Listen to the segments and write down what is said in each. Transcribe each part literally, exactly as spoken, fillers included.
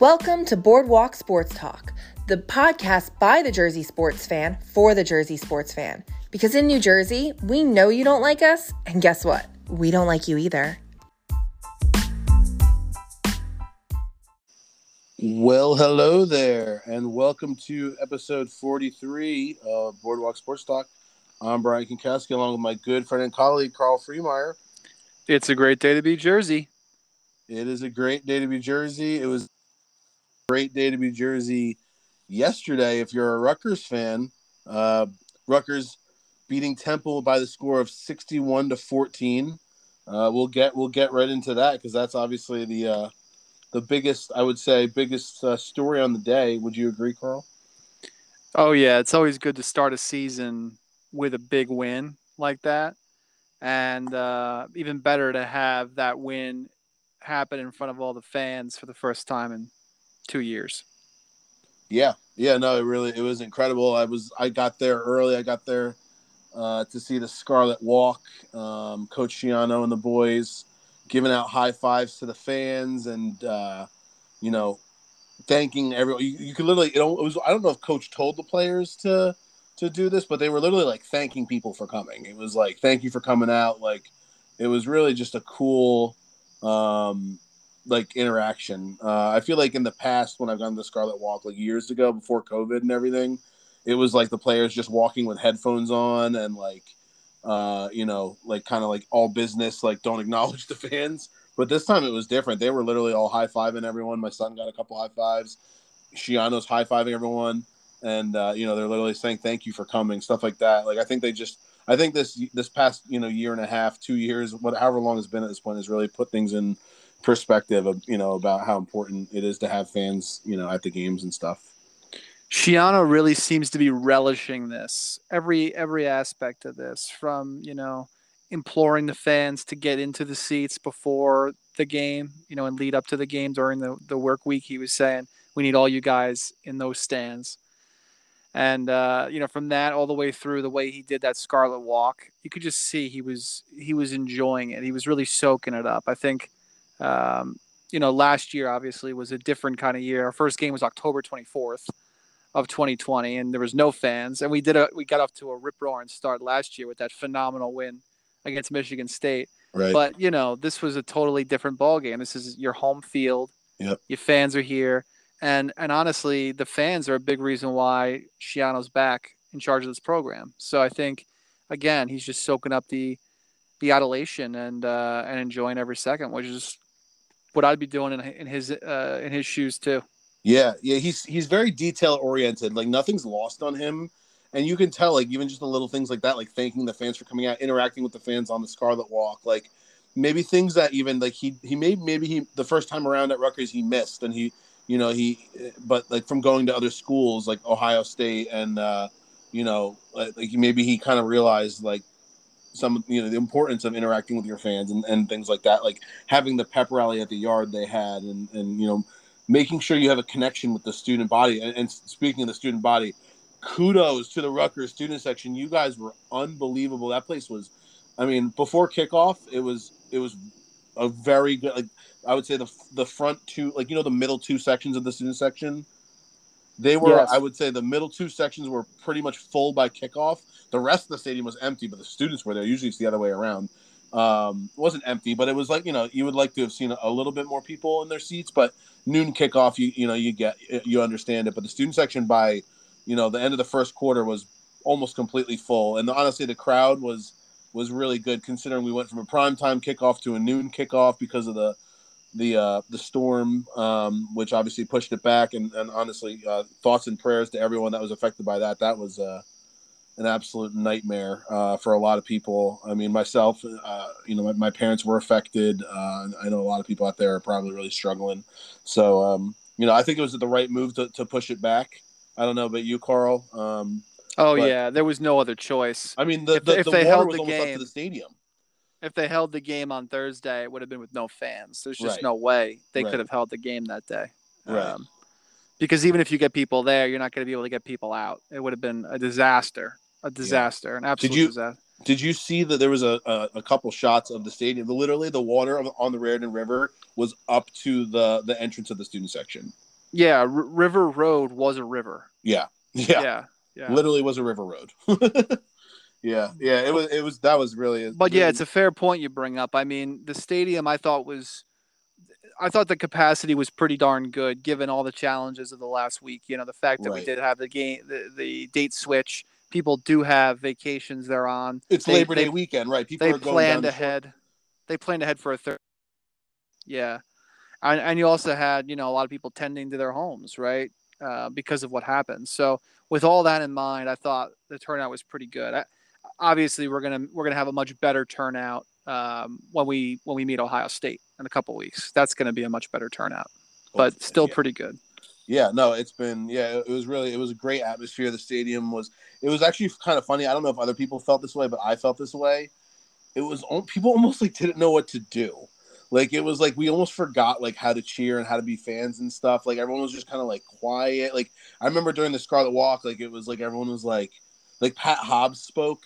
Welcome to Boardwalk Sports Talk, the podcast by the Jersey sports fan for the Jersey sports fan. Because in New Jersey, we know you don't like us, and guess what? We don't like you either. Well, hello there, and welcome to episode forty-three of Boardwalk Sports Talk. I'm Brian Kinkowski, along with my good friend and colleague, Carl Freemeyer. It's a great day to be Jersey. It is a great day to be Jersey. It was a great day to be Jersey yesterday if you're a Rutgers fan. Uh, Rutgers beating Temple by the score of sixty-one to fourteen. Uh, we'll get we'll get right into that because that's obviously the uh, the biggest, I would say, biggest uh, story on the day. Would you agree, Carl? Oh, yeah. It's always good to start a season with a big win like that. And uh, even better to have that win happen in front of all the fans for the first time in two years. Yeah. Yeah, no, it really, it was incredible. I was, I got there early. I got there uh, to see the Scarlet Walk, um, Coach Schiano and the boys giving out high fives to the fans and, uh, you know, thanking everyone. You, you could literally, it was, I don't know if Coach told the players to, to do this, but they were literally like thanking people for coming. It was like, thank you for coming out. Like, it was really just a cool, um, like interaction. Uh, I feel like in the past when I've gone to the Scarlet Walk, like years ago before COVID and everything, it was like the players just walking with headphones on and like, uh, you know, like kind of like all business, like don't acknowledge the fans. But this time it was different. They were literally all high fiving everyone. My son got a couple high fives. Shiano's high fiving everyone. And, uh, you know, they're literally saying, thank you for coming, stuff like that. Like, I think they just, I think this, this past, you know, year and a half, two years, whatever long it's been at this point has really put things in perspective of, you know, about how important it is to have fans, you know, at the games and stuff. Schiano really seems to be relishing this, every, every aspect of this, from, you know, imploring the fans to get into the seats before the game, you know, and lead up to the game during the, the work week. He was saying, we need all you guys in those stands. And, uh, you know, from that all the way through the way he did that Scarlet Walk, you could just see he was, he was enjoying it. He was really soaking it up. I think, um, you know, last year obviously was a different kind of year. Our first game was October twenty-fourth of twenty twenty, and there was no fans. And we did a, we got off to a rip-roaring start last year with that phenomenal win against Michigan State. Right. But, you know, this was a totally different ballgame. This is your home field. Yep. Your fans are here. And and honestly, the fans are a big reason why Schiano's back in charge of this program. So I think, again, he's just soaking up the the adulation and uh, and enjoying every second, which is what I'd be doing in, in his uh, in his shoes too. Yeah, yeah, he's he's very detail oriented. Like nothing's lost on him, and you can tell. Like even just the little things like that, like thanking the fans for coming out, interacting with the fans on the Scarlet Walk, like maybe things that even like he he made maybe he the first time around at Rutgers he missed and he. You know, he, but like from going to other schools like Ohio State and, uh, you know, like maybe he kind of realized like some, you know, the importance of interacting with your fans and, and things like that. Like having the pep rally at the yard they had and, and, you know, making sure you have a connection with the student body. And, and speaking of the student body, kudos to the Rutgers student section. You guys were unbelievable. That place was, I mean, before kickoff, it was, it was a very good, like, I would say the the front two, like, you know, the middle two sections of the student section, they were, yes. I would say the middle two sections were pretty much full by kickoff. The rest of the stadium was empty, but the students were there. Usually it's the other way around. Um, it wasn't empty, but it was like, you know, you would like to have seen a little bit more people in their seats, but noon kickoff, you you know, you get, you understand it. But the student section by, you know, the end of the first quarter was almost completely full. And honestly, the crowd was, was really good considering we went from a primetime kickoff to a noon kickoff because of the, the uh the storm um which obviously pushed it back and, and honestly uh thoughts and prayers to everyone that was affected by that. That was uh an absolute nightmare uh for a lot of people. I mean myself, uh you know my, my parents were affected. uh I know a lot of people out there are probably really struggling, so um you know I think it was the right move to, to push it back. I don't know about you, Carl. um oh but, yeah there was no other choice. I mean the if, the, if the they held the game up to the stadium. If they held the game on Thursday, it would have been with no fans. There's just right. no way they right. could have held the game that day. Right. Um, because even if you get people there, you're not going to be able to get people out. It would have been a disaster, a disaster, yeah. an absolute did you, disaster. Did you see that there was a, a, a couple shots of the stadium? Literally, the water on the Raritan River was up to the, the entrance of the student section. Yeah, R- River Road was a river. Yeah, yeah, yeah. yeah. Literally was a river road. yeah, yeah. It was. It was. That was really. But really... yeah, it's a fair point you bring up. I mean, the stadium I thought was, I thought the capacity was pretty darn good given all the challenges of the last week. You know, the fact that right. we did have the game, the, the date switch. People do have vacations they're on. It's they, Labor Day they, weekend, right? People they are going planned down ahead. Shore. They planned ahead for a third. Yeah. And, and you also had, you know, a lot of people tending to their homes, right, uh, because of what happened. So with all that in mind, I thought the turnout was pretty good. I, obviously, we're gonna we're gonna have a much better turnout um, when we when we meet Ohio State in a couple weeks. That's gonna be a much better turnout, but Hopefully, still yeah. pretty good. Yeah, no, it's been yeah. It was really it was a great atmosphere. The stadium was it was actually kind of funny. I don't know if other people felt this way, but I felt this way. It was people almost like didn't know what to do. Like, it was like we almost forgot, like, how to cheer and how to be fans and stuff. Like, everyone was just kind of, like, quiet. Like, I remember during the Scarlet Walk, like, it was like everyone was, like, like, Pat Hobbs spoke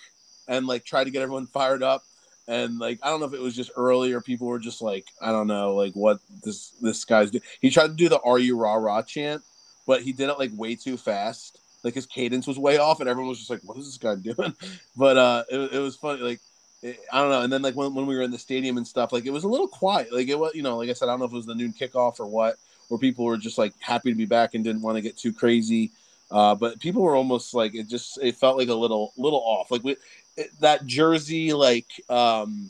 and, like, tried to get everyone fired up. And, like, I don't know if it was just early or people were just, like, I don't know, like, what this this guy's doing. He tried to do the R U Ra Ra chant, but he did it, like, way too fast. Like, his cadence was way off, and everyone was just like, what is this guy doing? But uh, it, it was funny, like. I don't know. And then, like, when, when we were in the stadium and stuff, like, it was a little quiet. Like, it was, you know, like I said, I don't know if it was the noon kickoff or what, where people were just, like, happy to be back and didn't want to get too crazy. Uh, but people were almost, like, it just, it felt like a little, little off. Like, we, it, that Jersey, like, um,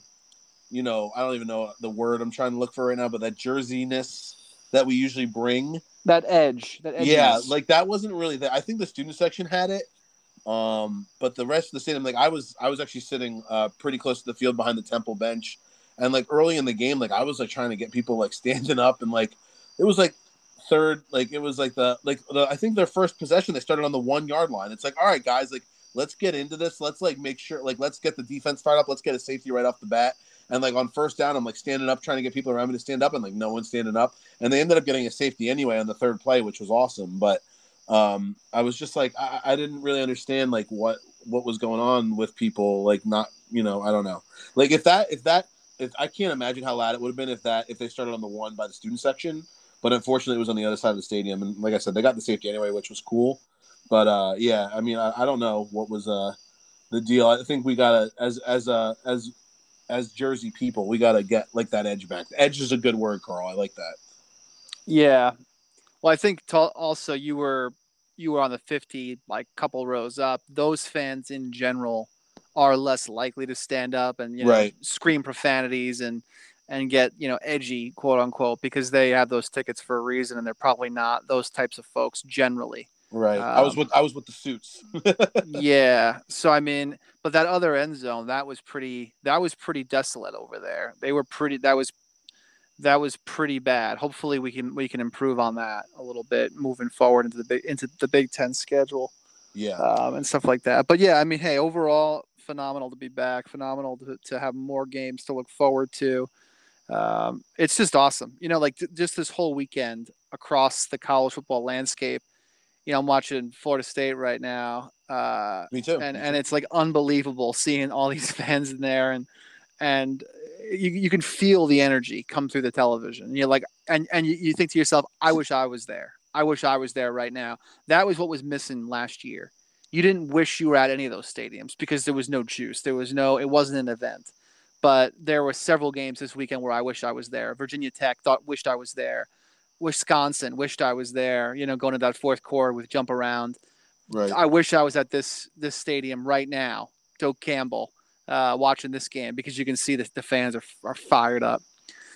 you know, I don't even know the word I'm trying to look for right now, but that Jerseyness that we usually bring. That edge. That edginess. Yeah, like, that wasn't really that. I think the student section had it. Um, but the rest of the stadium, like I was, I was actually sitting uh, pretty close to the field behind the Temple bench, and like early in the game, like I was like trying to get people like standing up, and like it was like third, like it was like the like the, I think their first possession they started on the one yard line. It's like, all right, guys, like let's get into this, let's like make sure, like let's get the defense fired up, let's get a safety right off the bat, and like on first down, I'm like standing up trying to get people around me to stand up, and like no one's standing up, and they ended up getting a safety anyway on the third play, which was awesome, but. Um, I was just like, I, I didn't really understand like what, what was going on with people. Like not, you know, I don't know. Like if that, if that, if I can't imagine how loud it would have been if that, if they started on the one by the student section, but unfortunately it was on the other side of the stadium. And like I said, they got the safety anyway, which was cool. But, uh, yeah, I mean, I, I don't know what was, uh, the deal. I think we gotta, as, as, uh, as, as Jersey people, we gotta get like that edge back. Edge is a good word, Carl. I like that. Yeah. Well, I think t- also you were you were on the fifty, like couple rows up. Those fans in general are less likely to stand up and you know right. scream profanities and and get you know edgy, quote unquote, because they have those tickets for a reason, and they're probably not those types of folks generally. Right. Um, I was with I was with the suits. yeah. So I mean, but that other end zone that was pretty that was pretty desolate over there. They were pretty. That was. That was pretty bad. Hopefully we can we can improve on that a little bit moving forward into the big into the Big Ten schedule, yeah, um, and stuff like that. But yeah, I mean, hey, overall, phenomenal to be back. Phenomenal to, to have more games to look forward to. Um, it's just awesome, you know. Like th- just this whole weekend across the college football landscape. You know, I'm watching Florida State right now. Uh, Me too. And Me too. And it's like unbelievable seeing all these fans in there and and. You you can feel the energy come through the television. You're like, and, and you, you think to yourself, I wish I was there. I wish I was there right now. That was what was missing last year. You didn't wish you were at any of those stadiums because there was no juice. There was no, it wasn't an event, but there were several games this weekend where I wished I was there. Virginia Tech thought, wished I was there. Wisconsin wished I was there, you know, going to that fourth quarter with Jump Around. Right. I wish I was at this, this stadium right now, Doak Campbell. Uh, watching this game because you can see that the fans are are fired up.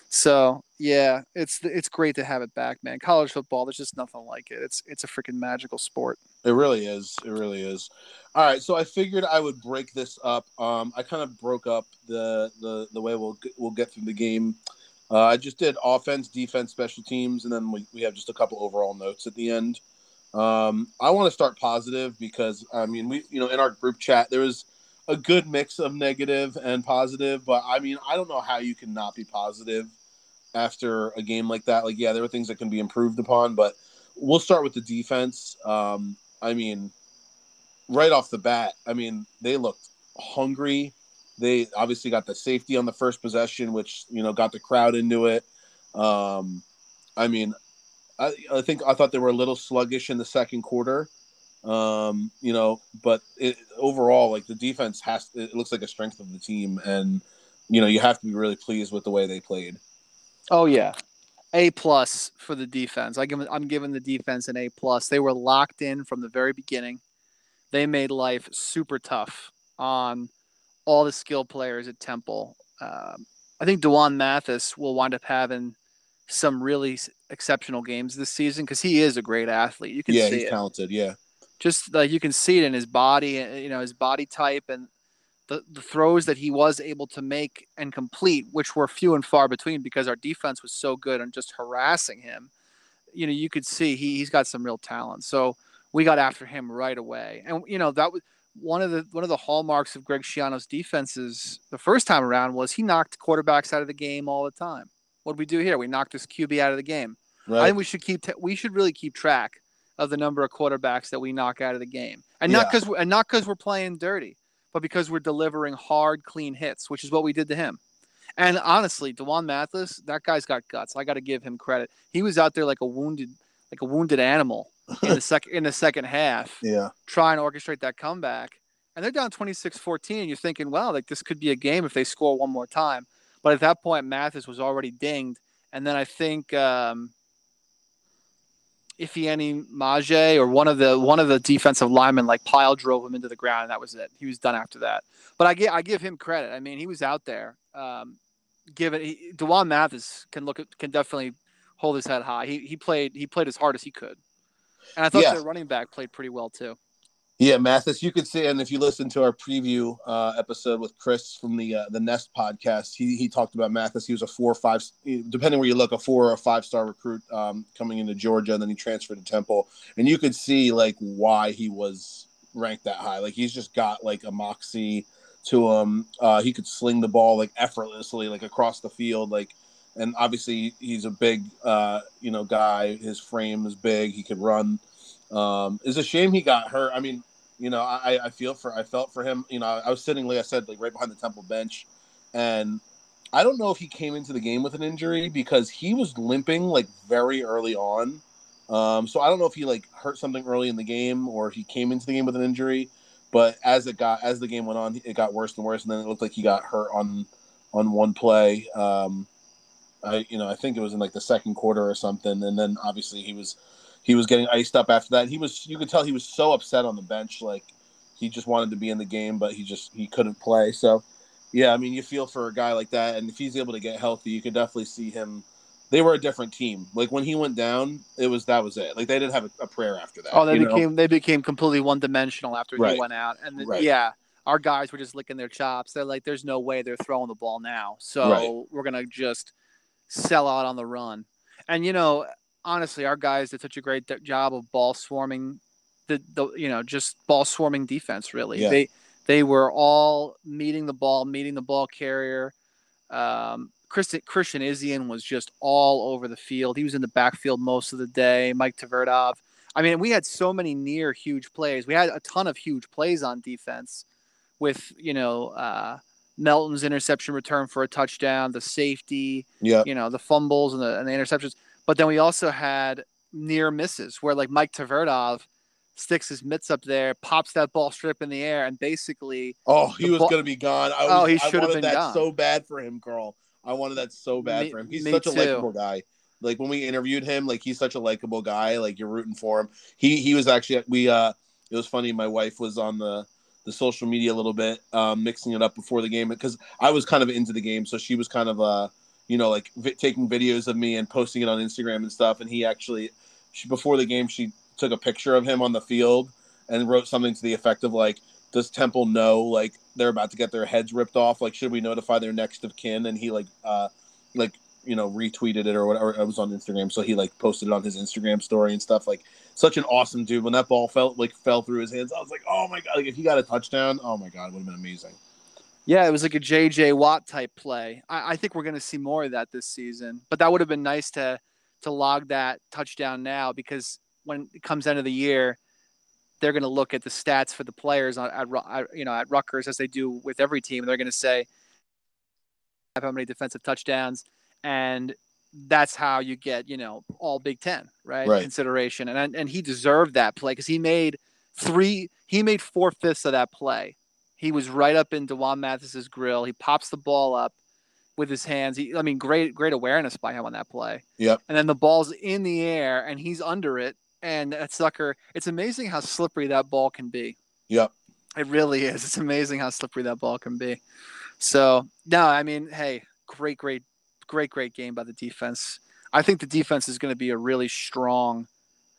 So yeah, it's it's great to have it back, man. College football, there's just nothing like it. It's it's a freaking magical sport. It really is. It really is. All right, so I figured I would break this up. Um, I kind of broke up the the the way we'll we'll get through the game. Uh, I just did offense, defense, special teams, and then we we have just a couple overall notes at the end. Um, I want to start positive because I mean we you know in our group chat there was. A good mix of negative and positive, but I mean, I don't know how you can not be positive after a game like that. Like, yeah, there were things that can be improved upon, but we'll start with the defense. Um, I mean, right off the bat, I mean, they looked hungry. They obviously got the safety on the first possession, which, you know, got the crowd into it. Um, I mean, I, I think I thought they were a little sluggish in the second quarter, um, you know. But it, overall, like the defense has, it looks like a strength of the team, and you know you have to be really pleased with the way they played. Oh yeah, A plus for the defense. I give, I'm giving the defense an A plus. They were locked in from the very beginning. They made life super tough on all the skilled players at Temple. Um, I think D'Wan Mathis will wind up having some really exceptional games this season because he is a great athlete. You can yeah, see he's it. talented. Yeah, just like you can see it in his body, you know, his body type and the, the throws that he was able to make and complete, which were few and far between because our defense was so good on just harassing him. You know, you could see he he's got some real talent. So we got after him right away, and you know that was one of the one of the hallmarks of Greg Schiano's defenses the first time around was he knocked quarterbacks out of the game all the time. What did we do here? We knocked this Q B out of the game. Right. I think we should keep t- we should really keep track of the number of quarterbacks that we knock out of the game, and yeah. not because and not because we're playing dirty, but because we're delivering hard, clean hits, which is what we did to him. And honestly, D'Wan Mathis, that guy's got guts. I got to give him credit. He was out there like a wounded like a wounded animal in the second in the second half, yeah, trying to orchestrate that comeback. And they're down twenty-six fourteen, and you're thinking, wow, like this could be a game if they score one more time. But at that point, Mathis was already dinged. And then I think um, Ifeanyi Maje or one of the one of the defensive linemen like pile drove him into the ground, and that was it. He was done after that. But I give, I give him credit. I mean, he was out there. Um, given he, D'Wan Mathis can look at, can definitely hold his head high. He he played he played as hard as he could. And I thought yeah. their running back played pretty well too. Yeah, Mathis, you could see, and if you listen to our preview uh, episode with Chris from the uh, the Nest podcast, he he talked about Mathis. He was a four or five, depending where you look, a four or a five star recruit um, coming into Georgia, and then he transferred to Temple. And you could see like why he was ranked that high. Like he's just got like a moxie to him. Uh, he could sling the ball like effortlessly, like across the field, like. And obviously he's a big uh, you know guy. His frame is big. He could run. Um, it's a shame he got hurt. I mean, you know, I, I feel for I felt for him. You know, I was sitting, like I said, like right behind the Temple bench, and I don't know if he came into the game with an injury because he was limping like very early on. Um, so I don't know if he like hurt something early in the game or he came into the game with an injury. But as it got as the game went on, it got worse and worse, and then it looked like he got hurt on on one play. Um, I you know I think it was in like the second quarter or something, and then obviously he was. He was getting iced up after that. He was, you could tell he was so upset on the bench. Like he just wanted to be in the game, but he just, he couldn't play. So yeah, I mean, you feel for a guy like that. And if he's able to get healthy, you could definitely see him. They were a different team. Like when he went down, it was, that was it. Like they didn't have a, a prayer after that. Oh, they became, know? they became completely one dimensional after right. he went out. And the, right. yeah, our guys were just licking their chops. They're like, there's no way they're throwing the ball now. So right. we're going to just sell out on the run. And you know, honestly, our guys did such a great job of ball swarming, the, the you know just ball swarming defense. Really, yeah. they they were all meeting the ball, meeting the ball carrier. Um, Christian Christian Izzian was just all over the field. He was in the backfield most of the day. Mike Tverdov. I mean, we had so many near huge plays. We had a ton of huge plays on defense, with you know uh, Melton's interception return for a touchdown, the safety, yeah. you know the fumbles and the and the interceptions. But then we also had near misses where like Mike Tverdov sticks his mitts up there, pops that ball strip in the air, and basically oh he was ball- going to be gone. I was, oh he should have been that gone. So bad for him, Carl. I wanted that so bad me, for him. He's such too. a likable guy. Like when we interviewed him, like he's such a likable guy. Like you're rooting for him. He he was actually we uh it was funny. My wife was on the. the social media a little bit, um, mixing it up before the game because I was kind of into the game, so she was kind of uh. you know, like v- taking videos of me and posting it on Instagram and stuff. And he actually, she, before the game, she took a picture of him on the field and wrote something to the effect of like, does Temple know, like they're about to get their heads ripped off? Like, should we notify their next of kin? And he like, uh, like, you know, retweeted it or whatever. It was on Instagram. So he like posted it on his Instagram story and stuff. Like such an awesome dude. When that ball felt like fell through his hands, I was like, oh my God, like if he got a touchdown, oh my God, it would have been amazing. Yeah, it was like a J J Watt type play. I, I think we're going to see more of that this season. But that would have been nice to to log that touchdown now because when it comes end of the year, they're going to look at the stats for the players on at, at you know at Rutgers as they do with every team. They're going to say how many defensive touchdowns and that's how you get, you know, all Big Ten, right? right. Consideration. And and he deserved that play because he made three, he made four fifths of that play. He was right up in D'Wan Mathis's grill. He pops the ball up with his hands. He, I mean, great, great awareness by him on that play. Yep. And then the ball's in the air and he's under it. And that sucker, it's amazing how slippery that ball can be. Yep. It really is. It's amazing how slippery that ball can be. So, no, I mean, hey, great, great, great, great game by the defense. I think the defense is going to be a really strong.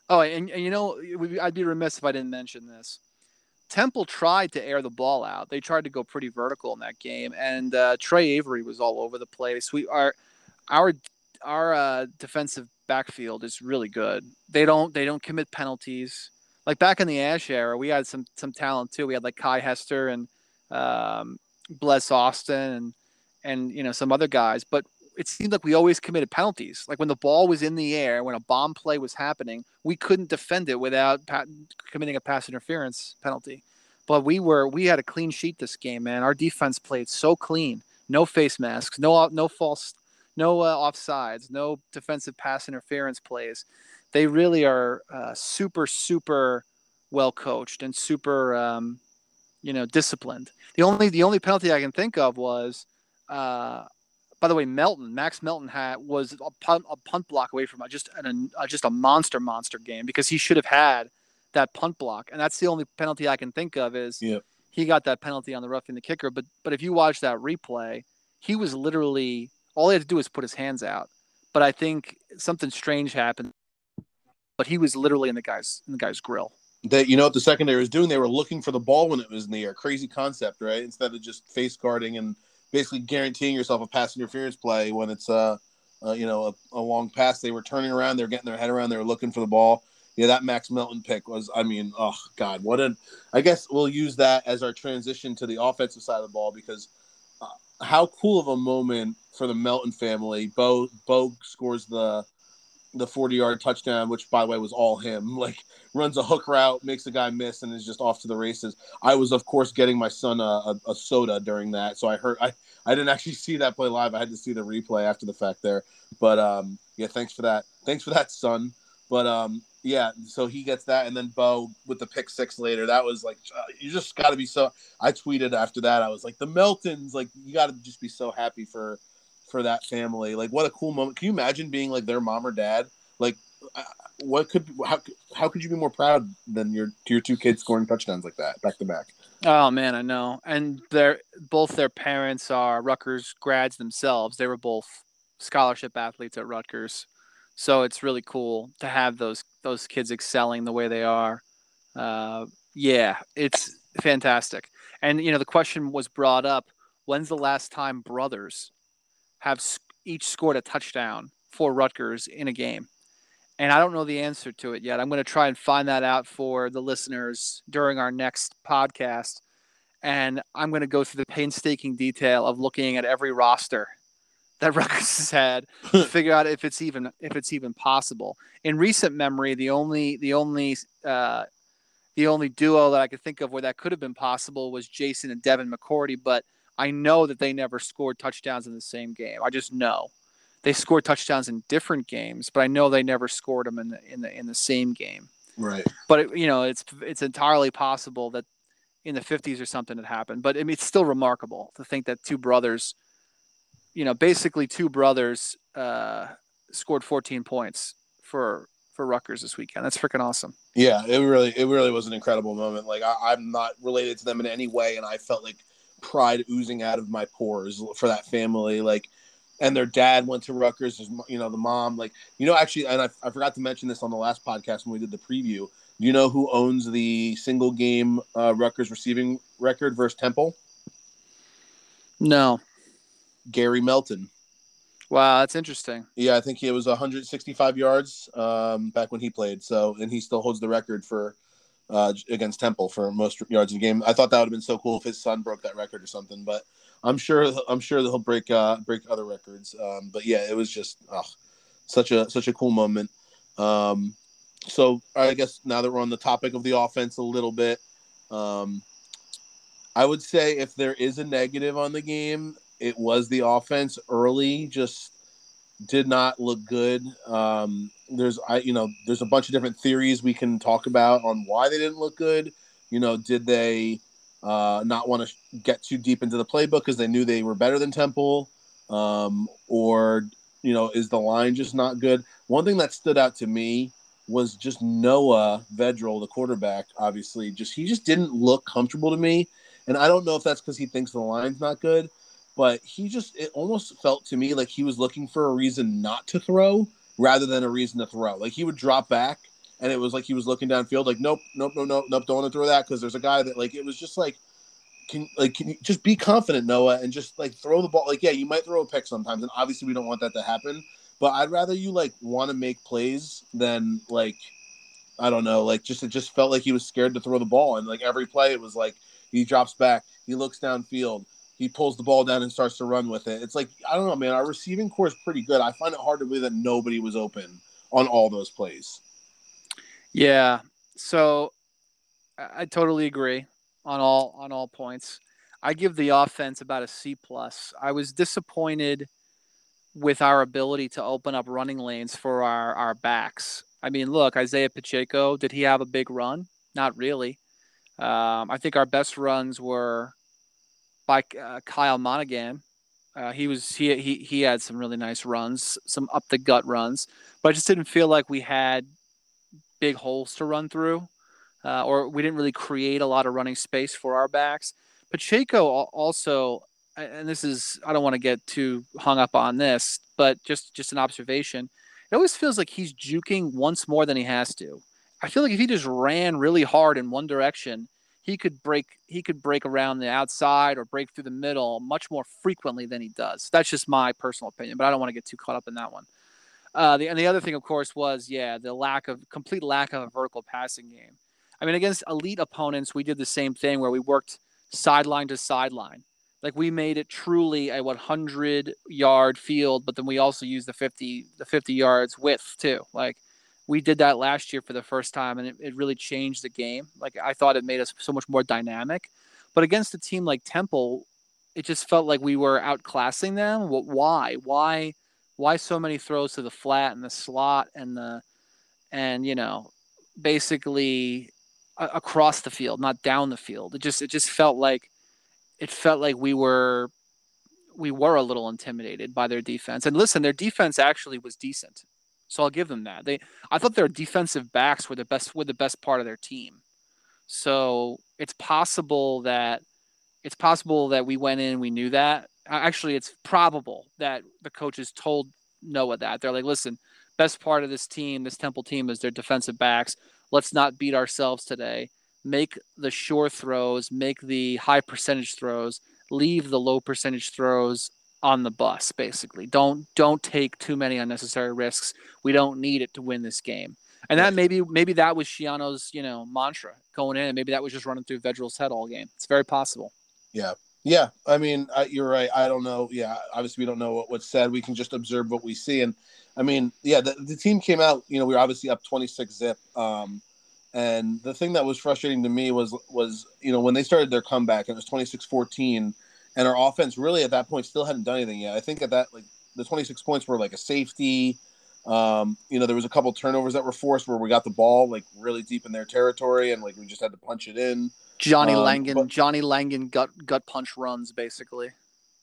Oh, and, and you know, I'd be remiss if I didn't mention this. Temple tried to air the ball out. They tried to go pretty vertical in that game, and uh, Trey Avery was all over the place. We our our our uh, defensive backfield is really good. They don't they don't commit penalties. Like back in the Ash era, we had some some talent too. We had like Kai Hester and um, Bless Austin and and you know some other guys, but it seemed like we always committed penalties. Like when the ball was in the air, when a bomb play was happening, we couldn't defend it without pa- committing a pass interference penalty. But we were, we had a clean sheet this game, man. Our defense played so clean, no face masks, no, no false, no uh, offsides, no defensive pass interference plays. They really are uh, super, super well coached and super, um, you know, disciplined. The only, the only penalty I can think of was, uh, by the way, Melton, Max Melton had was a punt, a punt block away from just an, a just a monster, monster game because he should have had that punt block, and that's the only penalty I can think of is yep. he got that penalty on the roughing the kicker. But but if you watch that replay, he was literally all he had to do was put his hands out. But I think something strange happened. But he was literally in the guy's in the guy's grill. That you know what the secondary was doing? They were looking for the ball when it was in the air. Crazy concept, right? Instead of just face guarding and basically guaranteeing yourself a pass interference play when it's uh, uh you know a, a long pass. They were turning around, they were getting their head around, they were looking for the ball. Yeah, that Max Melton pick was, I mean, oh God, what an! I guess we'll use that as our transition to the offensive side of the ball because uh, how cool of a moment for the Melton family. Bo Bo scores the the forty-yard touchdown, which by the way was all him. Like runs a hook route, makes a guy miss, and is just off to the races. I was, of course, getting my son a, a, a soda during that, so I heard I, I didn't actually see that play live. I had to see the replay after the fact there. But um, yeah, thanks for that. Thanks for that, son. But um, yeah, so he gets that, and then Bo with the pick six later. That was like you just got to be so. I tweeted after that. I was like the Meltons. Like you got to just be so happy for. for that family. Like what a cool moment. Can you imagine being like their mom or dad? Like what could, how, how could you be more proud than your, your two kids scoring touchdowns like that back to back? Oh man, I know. And they're both, their parents are Rutgers grads themselves. They were both scholarship athletes at Rutgers. So it's really cool to have those, those kids excelling the way they are. Uh, yeah, it's fantastic. And you know, the question was brought up, when's the last time brothers have each scored a touchdown for Rutgers in a game? And I don't know the answer to it yet. I'm going to try and find that out for the listeners during our next podcast. And I'm going to go through the painstaking detail of looking at every roster that Rutgers has had to figure out if it's even, if it's even possible. In recent memory, the only, the only, uh, the only duo that I could think of where that could have been possible was Jason and Devin McCourty, but I know that they never scored touchdowns in the same game. I just know they scored touchdowns in different games, but I know they never scored them in the, in the, in the same game. Right. But it, you know, it's, it's entirely possible that in the fifties or something that happened, but I mean, it's still remarkable to think that two brothers, you know, basically two brothers uh, scored fourteen points for, for Rutgers this weekend. That's freaking awesome. Yeah, it really, it really was an incredible moment. Like I, I'm not related to them in any way. And I felt like pride oozing out of my pores for that family, like, and their dad went to Rutgers, you know, the mom, like, you know, actually, and I, I forgot to mention this on the last podcast when we did the preview. Do you know who owns the single game uh, Rutgers receiving record versus Temple? No. Gary Melton. Wow, that's interesting. Yeah, I think it was one hundred sixty-five yards um, back when he played, so, and he still holds the record for Uh, against Temple for most yards in the game. I thought that would have been so cool if his son broke that record or something, but I'm sure I'm sure that he'll break uh, break other records. Um, but yeah, it was just oh, such a such a cool moment. Um, so I guess now that we're on the topic of the offense a little bit, um, I would say if there is a negative on the game, it was the offense early. Just did not look good. Um, there's, I, you know, there's a bunch of different theories we can talk about on why they didn't look good. You know, did they uh, not want to sh- get too deep into the playbook because they knew they were better than Temple, um, or you know, is the line just not good? One thing that stood out to me was just Noah Vedral, the quarterback. Obviously, just he just didn't look comfortable to me, and I don't know if that's because he thinks the line's not good. But he just, it almost felt to me like he was looking for a reason not to throw rather than a reason to throw. Like he would drop back and it was like he was looking downfield like, nope, nope, no, nope, nope, don't want to throw that because there's a guy that, like, it was just like, can, like, can you just be confident, Noah, and just like throw the ball. Like, yeah, you might throw a pick sometimes, and obviously we don't want that to happen. But I'd rather you like want to make plays than like, I don't know, like just it just felt like he was scared to throw the ball. And like every play it was like he drops back, he looks downfield. He pulls the ball down and starts to run with it. It's like, I don't know, man. Our receiving core is pretty good. I find it hard to believe that nobody was open on all those plays. Yeah. So I totally agree on all, on all points. I give the offense about a C plus. I was disappointed with our ability to open up running lanes for our, our backs. I mean, look, Isaiah Pacheco, did he have a big run? Not really. Um, I think our best runs were by uh, Kyle Monaghan. Uh, he was he, he he had some really nice runs, some up the gut runs, but I just didn't feel like we had big holes to run through, uh, or we didn't really create a lot of running space for our backs. Pacheco also, and this is, I don't want to get too hung up on this, but just just an observation, it always feels like he's juking once more than he has to. I feel like if he just ran really hard in one direction, he could break he could break around the outside or break through the middle much more frequently than he does. That's just my personal opinion, but I don't want to get too caught up in that one. Uh, the, and the other thing, of course, was, yeah, the lack of complete lack of a vertical passing game. I mean, against elite opponents, we did the same thing where we worked sideline to sideline. Like we made it truly a one hundred yard field, but then we also used the fifty, the fifty yards width too. Like, we did that last year for the first time, and it, it really changed the game. Like, I thought it made us so much more dynamic. But against a team like Temple, it just felt like we were outclassing them. Why? Why? Why so many throws to the flat and the slot and the, and you know, basically a- across the field, not down the field. It just it just felt like it felt like we were we were a little intimidated by their defense. And listen, their defense actually was decent. So I'll give them that. They, I thought their defensive backs were the best, were the best part of their team. So it's possible that it's possible that we went in, we knew that. Actually, it's probable that the coaches told Noah that. They're like, listen, best part of this team, this Temple team, is their defensive backs. Let's not beat ourselves today. Make the sure throws, make the high percentage throws, leave the low percentage throws on the bus, basically. Don't don't take too many unnecessary risks. We don't need it to win this game. And that maybe maybe that was Schiano's, you know, mantra going in. Maybe that was just running through Vedral's head all game. It's very possible. Yeah. Yeah. I mean, I, you're right. I don't know. Yeah. Obviously, we don't know what, what's said. We can just observe what we see. And, I mean, yeah, the, the team came out, you know, we were obviously up twenty-six zip. Um, and the thing that was frustrating to me was, was, you know, when they started their comeback, and it was twenty-six fourteen, and our offense really at that point still hadn't done anything yet. I think at that, like, the twenty-six points were like a safety. Um, you know, there was a couple turnovers that were forced where we got the ball like really deep in their territory, and like we just had to punch it in. Johnny um, Langan, but, Johnny Langan gut gut punch runs, basically.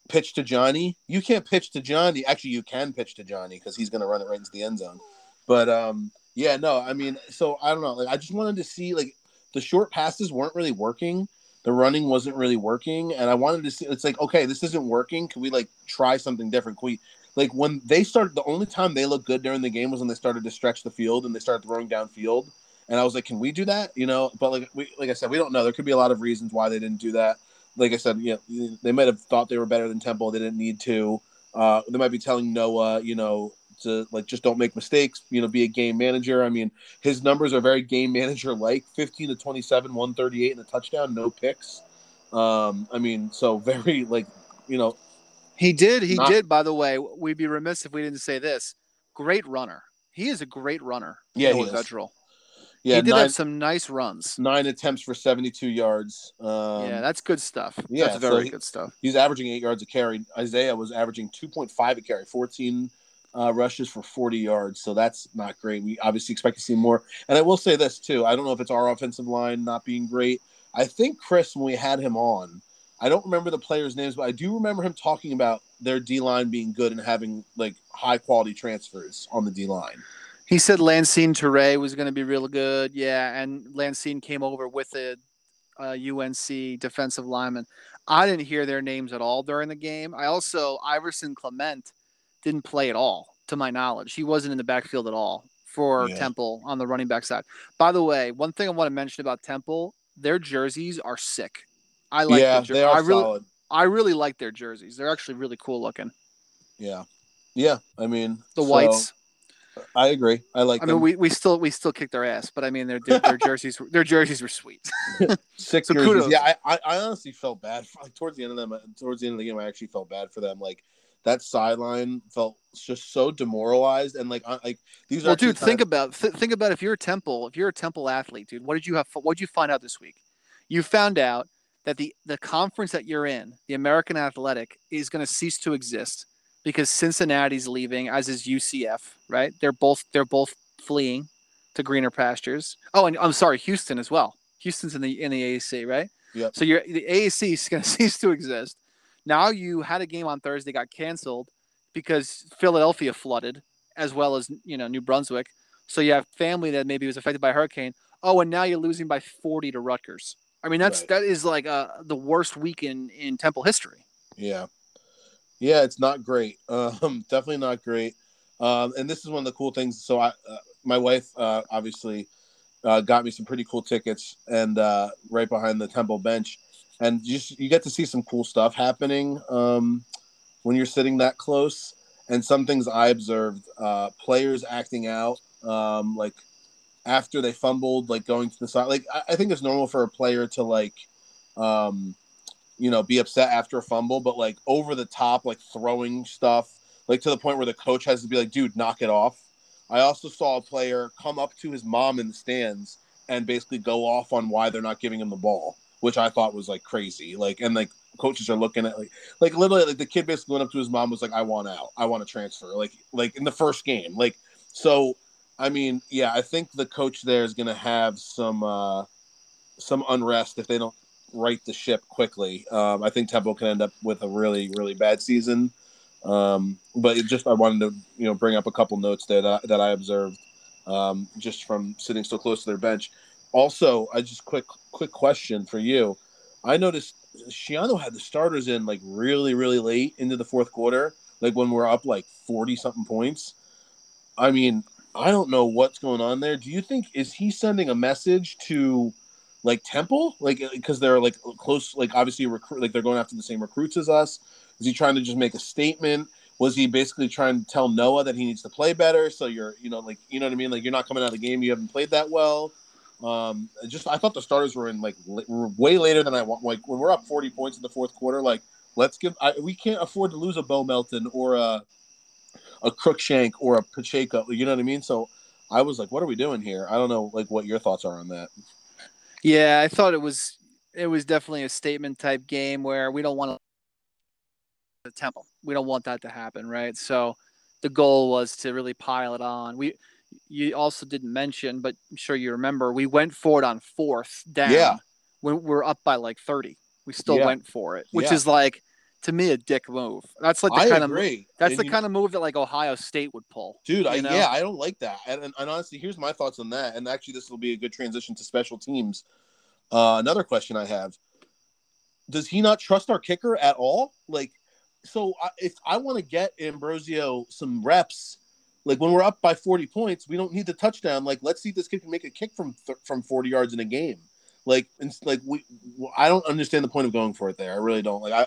Pitch to Johnny. You can't pitch to Johnny. Actually, you can pitch to Johnny because he's going to run it right into the end zone. But um, yeah, no, I mean, so I don't know. Like, I just wanted to see, like, the short passes weren't really working. The running wasn't really working, and I wanted to see. It's like, okay, this isn't working. Can we like try something different? Can we, like, when they started, the only time they looked good during the game was when they started to stretch the field and they started throwing downfield. And I was like, can we do that? You know, but like we, like I said, we don't know. There could be a lot of reasons why they didn't do that. Like I said, you know, they might have thought they were better than Temple. They didn't need to. Uh, they might be telling Noah, you know, to like just don't make mistakes. You know, be a game manager. I mean, his numbers are very game manager like: fifteen to twenty-seven, one thirty-eight, and a touchdown, no picks. Um, I mean, so very like, you know, he did. He not... did. By the way, we'd be remiss if we didn't say this: great runner. He is a great runner. Yeah, he is. Federal. Yeah, he did nine, have some nice runs. Nine attempts for seventy-two yards. Um, yeah, that's good stuff. Yeah, that's very so he, good stuff. He's averaging eight yards a carry. Isaiah was averaging two point five a carry, fourteen. uh, rushes for forty yards. So that's not great. We obviously expect to see more. And I will say this too. I don't know if it's our offensive line not being great. I think Chris, when we had him on, I don't remember the players' names, but I do remember him talking about their D-line being good and having like high-quality transfers on the D-line. He said Lancine Ture was going to be real good. Yeah, and Lancine came over with a, a U N C defensive lineman. I didn't hear their names at all during the game. I also, Iverson Clement didn't play at all, to my knowledge. He wasn't in the backfield at all for yeah. Temple on the running back side. By the way, one thing I want to mention about Temple, their jerseys are sick. I like yeah, their jer- they are I really, solid. I really like their jerseys. They're actually really cool looking. Yeah. Yeah. I mean, the so, whites. I agree. I like I them. mean, we, we still we still kicked their ass, but I mean their their, their jerseys their jerseys were sweet. Six so jerseys. Kudos. Yeah, I, I honestly felt bad for, like, towards the end of them towards the end of the game I actually felt bad for them. Like that sideline felt just so demoralized and like I, like these well, are Well dude, think of... about th- think about if you're a Temple, if you're a Temple athlete, dude, what did you have what did you find out this week? You found out that the, the conference that you're in, the American Athletic, is going to cease to exist because Cincinnati's leaving, as is U C F, right? They're both they're both fleeing to greener pastures. Oh, and I'm sorry, Houston as well. Houston's in the in the A A C, right? Yeah. So you're, the A A C is going to cease to exist. Now you had a game on Thursday got canceled because Philadelphia flooded, as well as you know New Brunswick. So you have family that maybe was affected by a hurricane. Oh, and now you're losing by forty to Rutgers. I mean, that's right. that is like uh, the worst week in, in Temple history. Yeah. Yeah, it's not great. Um, definitely not great. Um, and this is one of the cool things. So I, uh, my wife uh, obviously uh, got me some pretty cool tickets and uh, right behind the Temple bench. And you, you get to see some cool stuff happening um, when you're sitting that close. And some things I observed, uh, players acting out, um, like – after they fumbled, like going to the side, like I, I think it's normal for a player to like, um, you know, be upset after a fumble, but like over the top, like throwing stuff, like to the point where the coach has to be like, dude, knock it off. I also saw a player come up to his mom in the stands and basically go off on why they're not giving him the ball, which I thought was like crazy. Like, and like coaches are looking at like, like literally like the kid basically went up to his mom was like, I want out, I want to transfer. Like, like in the first game, like, so I mean, yeah, I think the coach there is going to have some uh, some unrest if they don't right the ship quickly. Um, I think Temple can end up with a really, really bad season. Um, but it just I wanted to you know bring up a couple notes there that I, that I observed um, just from sitting so close to their bench. Also, I just quick quick question for you. I noticed Schiano had the starters in like really, really late into the fourth quarter, like when we're up like forty-something points. I mean – I don't know what's going on there. Do you think, is he sending a message to like Temple? Like, cause they're like close, like obviously recruit, like they're going after the same recruits as us. Is he trying to just make a statement? Was he basically trying to tell Noah that he needs to play better? So you're, you know, like, you know what I mean? Like you're not coming out of the game. You haven't played that well. Um, just, I thought the starters were in like l- way later than I want. Like when we're up forty points in the fourth quarter, like let's give, I, we can't afford to lose a Bo Melton or a, a Cruickshank or a Pacheco, you know what I mean? So I was like, what are we doing here? I don't know like what your thoughts are on that. Yeah, I thought it was it was definitely a statement type game where we don't want to the Temple. We don't want that to happen, right? So the goal was to really pile it on. We you also didn't mention, but I'm sure you remember, we went for it on fourth down. Yeah. When we're up by like thirty. We still yeah. went for it, which yeah. is like to me, a dick move. That's like the I kind agree. of that's and the you, kind of move that like Ohio State would pull. Dude, I, know? yeah, I don't like that. And, and, and honestly, here's my thoughts on that. And actually, this will be a good transition to special teams. Uh, another question I have: does he not trust our kicker at all? Like, so I, if I want to get Ambrosio some reps, like when we're up by forty points, we don't need the touchdown. Like, let's see if this kid can make a kick from th- from forty yards in a game. Like, it's like we, I don't understand the point of going for it there. I really don't. Like, I.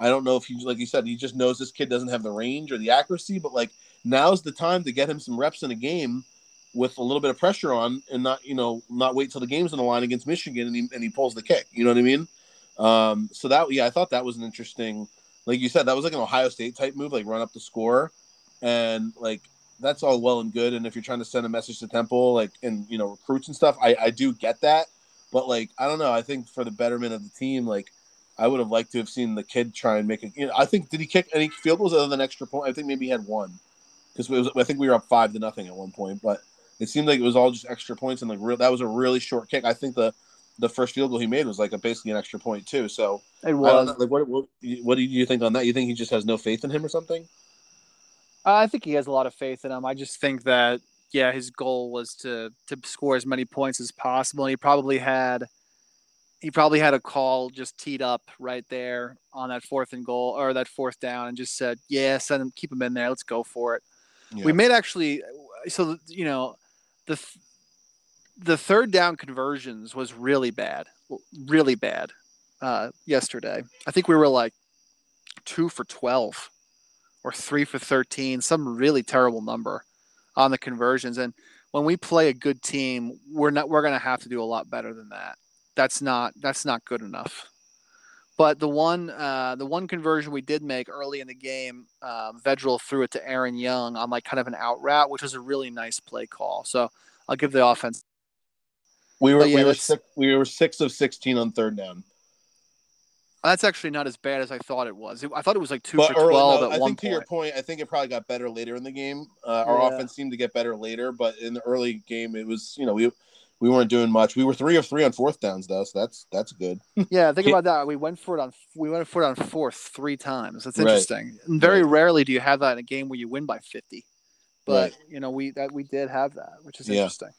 I don't know if he, like you said, he just knows this kid doesn't have the range or the accuracy, but like now's the time to get him some reps in a game with a little bit of pressure on and not, you know, not wait till the game's on the line against Michigan and he, and he pulls the kick. You know what I mean? Um, so that, yeah, I thought that was an interesting, like you said, that was like an Ohio State type move, like run up the score. And like, that's all well and good. And if you're trying to send a message to Temple, like, and, you know, recruits and stuff, I, I do get that. But like, I don't know. I think for the betterment of the team, like, I would have liked to have seen the kid try and make it. You know, I think, did he kick any field goals other than extra point? I think maybe he had one. because I think we were up five to nothing at one point, but it seemed like it was all just extra points and like real, that was a really short kick. I think the, the first field goal he made was like a, basically an extra point too. So it was. Like, what, what what do you think on that? You think he just has no faith in him or something? I think he has a lot of faith in him. I just think that yeah, his goal was to to score as many points as possible. And he probably had he probably had a call just teed up right there on that fourth and goal or that fourth down, and just said, "Yeah, send him, keep him in there. Let's go for it." Yeah. We made actually, so you know, the. Th- The third down conversions was really bad, really bad uh, yesterday. I think we were like two for twelve or three for thirteen, some really terrible number on the conversions. And when we play a good team, we're not, we're going to have to do a lot better than that. That's not, that's not good enough. But the one, uh, the one conversion we did make early in the game, uh, Vedral threw it to Aaron Young on like kind of an out route, which was a really nice play call. So I'll give the offense. We were, yeah, we, were six, we were six of sixteen on third down. That's actually not as bad as I thought it was. I thought it was like two but, for twelve no, at I one think point. To your point, I think it probably got better later in the game. Uh, our yeah. offense seemed to get better later, but in the early game, it was, you know, we we weren't doing much. We were three of three on fourth downs though, so that's that's good. Yeah, think about that. We went for it on we went for it on fourth three times. That's interesting. Right. Very right. rarely do you have that in a game where you win by fifty, but right. you know we that we did have that, which is yeah. interesting.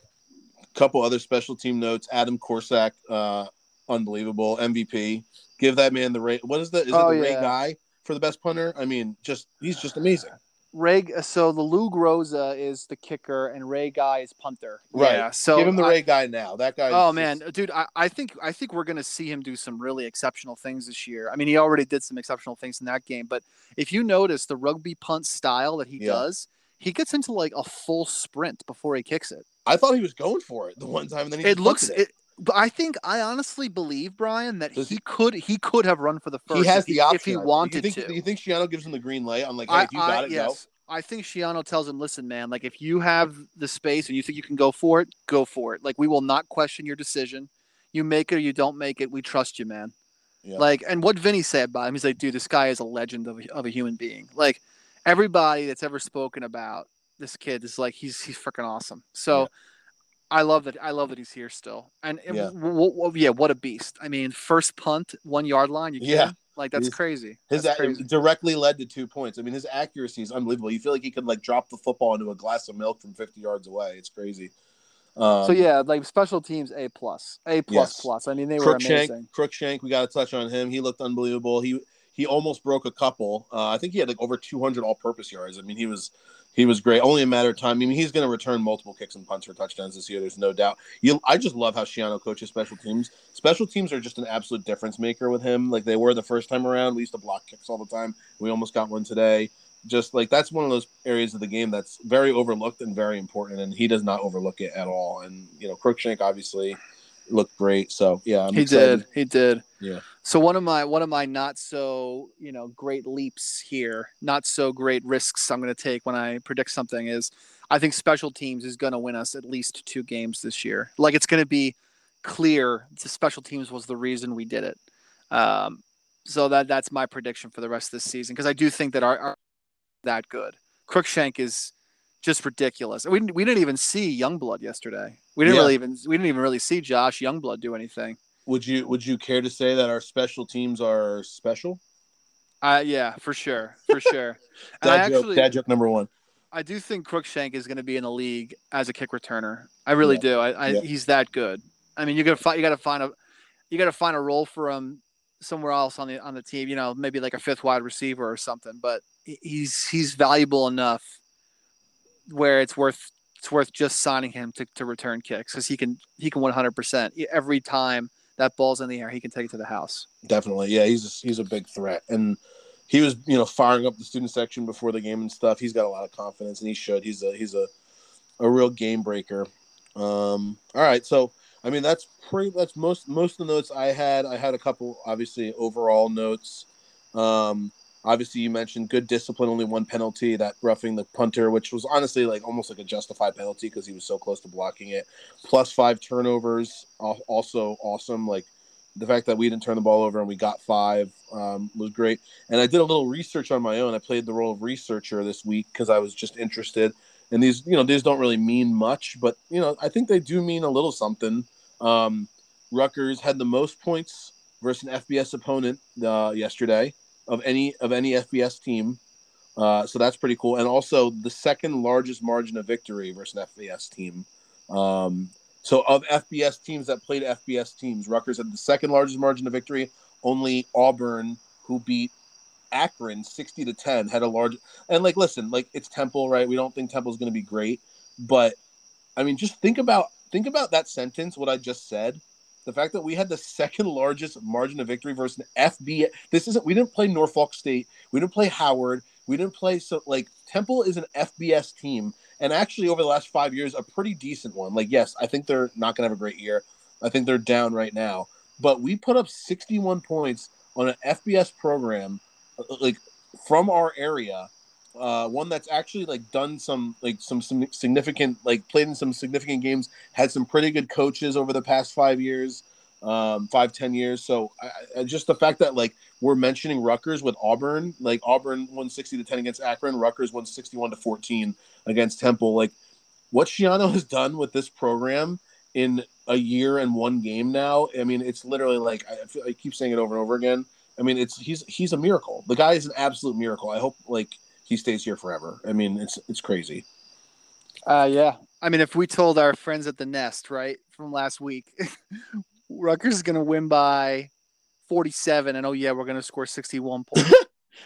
Couple other special team notes. Adam Corsack, uh, unbelievable M V P. Give that man the Ray. What is the is oh, it the Ray yeah. guy for the best punter? I mean, just he's just amazing. Ray. So the Lou Groza is the kicker, and Ray Guy is punter. Right. Yeah, so give him the I, Ray Guy now. That guy. Oh is, man, dude, I, I think I think we're gonna see him do some really exceptional things this year. I mean, he already did some exceptional things in that game, but if you notice the rugby punt style that he yeah. does. He gets into like a full sprint before he kicks it. I thought he was going for it the one time, and then he it looks. It. It, but I think I honestly believe Brian that Does he, he could he could have run for the first. He has if the he, option if he wanted you think, to. Do you think Schiano gives him the green light on like, hey, I, you got I, it? Yes, no. I think Schiano tells him, listen, man, like if you have the space and you think you can go for it, go for it. Like we will not question your decision. You make it or you don't make it. We trust you, man. Yeah. Like and what Vinny said about him, he's like, dude, this guy is a legend of a, of a human being. Like. Everybody that's ever spoken about this kid is like he's he's freaking awesome. So yeah. I love that I love that he's here still. And it, yeah. W- w- yeah, what a beast! I mean, first punt, one yard line. You yeah, like that's he's, crazy. His that's crazy. Directly led to two points. I mean, his accuracy is unbelievable. You feel like he could like drop the football into a glass of milk from fifty yards away. It's crazy. Um, so yeah, like special teams, A plus, A plus yes. plus. I mean, they were amazing. Cruickshank, we got to touch on him. He looked unbelievable. He. He almost broke a couple. Uh, I think he had like over two hundred all-purpose yards. I mean, he was he was great. Only a matter of time. I mean, he's going to return multiple kicks and punts for touchdowns this year. There's no doubt. You, I just love how Schiano coaches special teams. Special teams are just an absolute difference maker with him. Like they were the first time around. We used to block kicks all the time. We almost got one today. Just like that's one of those areas of the game that's very overlooked and very important. And he does not overlook it at all. And you know, Cruickshank obviously looked great. So yeah, I'm he excited. did. He did. Yeah. So one of my one of my not so you know great leaps here, not so great risks I'm going to take when I predict something is I think special teams is going to win us at least two games this year. Like it's going to be clear the special teams was the reason we did it. Um, so that that's my prediction for the rest of this season because I do think that our, our that good. Cruickshank is just ridiculous. We we didn't even see Youngblood yesterday. We didn't yeah. really even we didn't even really see Josh Youngblood do anything. Would you would you care to say that our special teams are special? Uh yeah, for sure, for sure. And dad I joke, actually, dad joke number one. I do think Cruickshank is going to be in the league as a kick returner. I really yeah. do. I, I yeah. he's that good. I mean, you got to find you got to find a you got to find a role for him somewhere else on the on the team. You know, maybe like a fifth wide receiver or something. But he's he's valuable enough where it's worth it's worth just signing him to, to return kicks because he can he can one hundred percent every time that ball's in the air. He can take it to the house. Definitely, yeah. He's a, he's a big threat, and he was you know firing up the student section before the game and stuff. He's got a lot of confidence, and he should. He's a he's a a real game breaker. Um, all right, so I mean that's pretty. That's most most of the notes I had. I had a couple obviously overall notes. Um, Obviously, you mentioned good discipline, only one penalty, that roughing the punter, which was honestly like almost like a justified penalty because he was so close to blocking it. Plus five turnovers, also awesome. Like the fact that we didn't turn the ball over and we got five um, was great. And I did a little research on my own. I played the role of researcher this week because I was just interested. And these, you know, these don't really mean much, but, you know, I think they do mean a little something. Um, Rutgers had the most points versus an F B S opponent uh, yesterday of any of any F B S team. Uh, so that's pretty cool. And also the second largest margin of victory versus an F B S team. Um, so of F B S teams that played F B S teams, Rutgers had the second largest margin of victory. Only Auburn, who beat Akron sixty to ten, had a large, and like, listen, like it's Temple, right? We don't think Temple's going to be great, but I mean, just think about, think about that sentence. What I just said, the fact that we had the second largest margin of victory versus an F B S. This isn't, we didn't play Norfolk State. We didn't play Howard. We didn't play. So like Temple is an F B S team. And actually over the last five years, a pretty decent one. Like, yes, I think they're not going to have a great year. I think they're down right now, but we put up sixty-one points on an F B S program, like from our area, uh, one that's actually like done some, like some, some significant, like played in some significant games, had some pretty good coaches over the past five years, um, five, ten years. So I, I just the fact that like we're mentioning Rutgers with Auburn, like Auburn won sixty to ten against Akron, Rutgers won sixty-one to fourteen against Temple. Like what Schiano has done with this program in a year and one game now, I mean, it's literally like, I, feel, I keep saying it over and over again. I mean, it's he's he's a miracle. The guy is an absolute miracle. I hope like he stays here forever. I mean, it's it's crazy. Uh, yeah. I mean, if we told our friends at the Nest, right, from last week, Rutgers is going to win by forty-seven, and oh yeah, we're going to score sixty-one points.